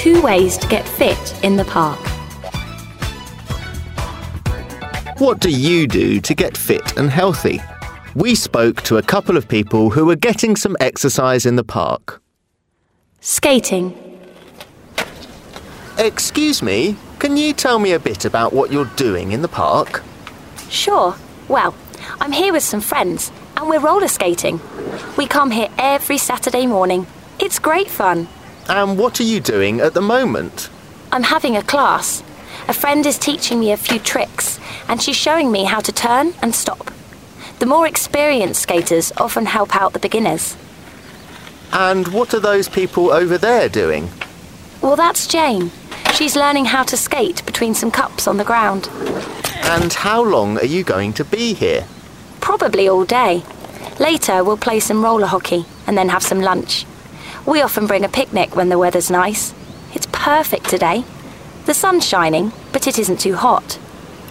2 ways to get fit in the park. What do you do to get fit and healthy? We spoke to a couple of people who were getting some exercise in the park. Skating. Excuse me, can you tell me a bit about what you're doing in the park? Sure. Well, I'm here with some friends and we're roller skating. We come here every Saturday morning. It's great fun. And what are you doing at the moment? I'm having a class. A friend is teaching me a few tricks and she's showing me how to turn and stop. The more experienced skaters often help out the beginners. And what are those people over there doing? Well, that's Jane. She's learning how to skate between some cups on the ground. And how long are you going to be here? Probably all day. Later we'll play some roller hockey and then have some lunch. We often bring a picnic when the weather's nice. It's perfect today. The sun's shining, but it isn't too hot.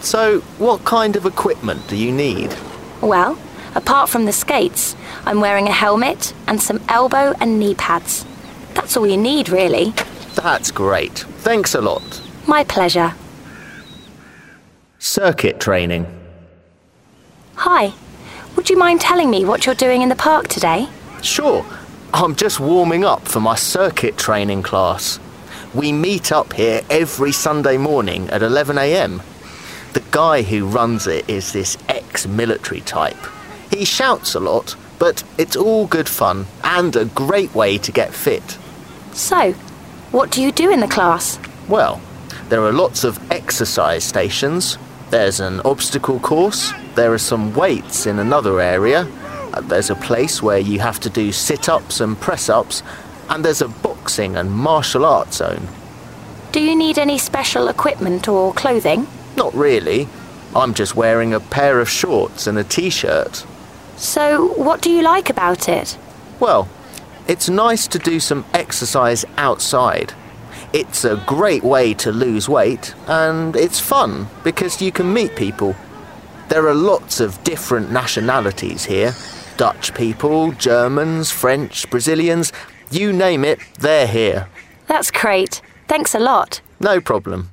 So what kind of equipment do you need? Well, apart from the skates, I'm wearing a helmet and some elbow and knee pads. That's all you need, really. That's great. Thanks a lot. My pleasure. Circuit training. Hi. Would you mind telling me what you're doing in the park today? Sure. I'm just warming up for my circuit training class. We meet up here every Sunday morning at 11 a.m. The guy who runs it is this ex-military type. He shouts a lot, but it's all good fun and a great way to get fit. So, what do you do in the class? Well, there are lots of exercise stations. There's an obstacle course. There are some weights in another area. There's a place where you have to do sit-ups and press-ups. And there's a boxing and martial arts zone. Do you need any special equipment or clothing? Not really. I'm just wearing a pair of shorts and a t-shirt. So, what do you like about it? Well, it's nice to do some exercise outside. It's a great way to lose weight and it's fun because you can meet people. There are lots of different nationalities here. Dutch people, Germans, French, Brazilians, you name it, they're here. That's great. Thanks a lot. No problem.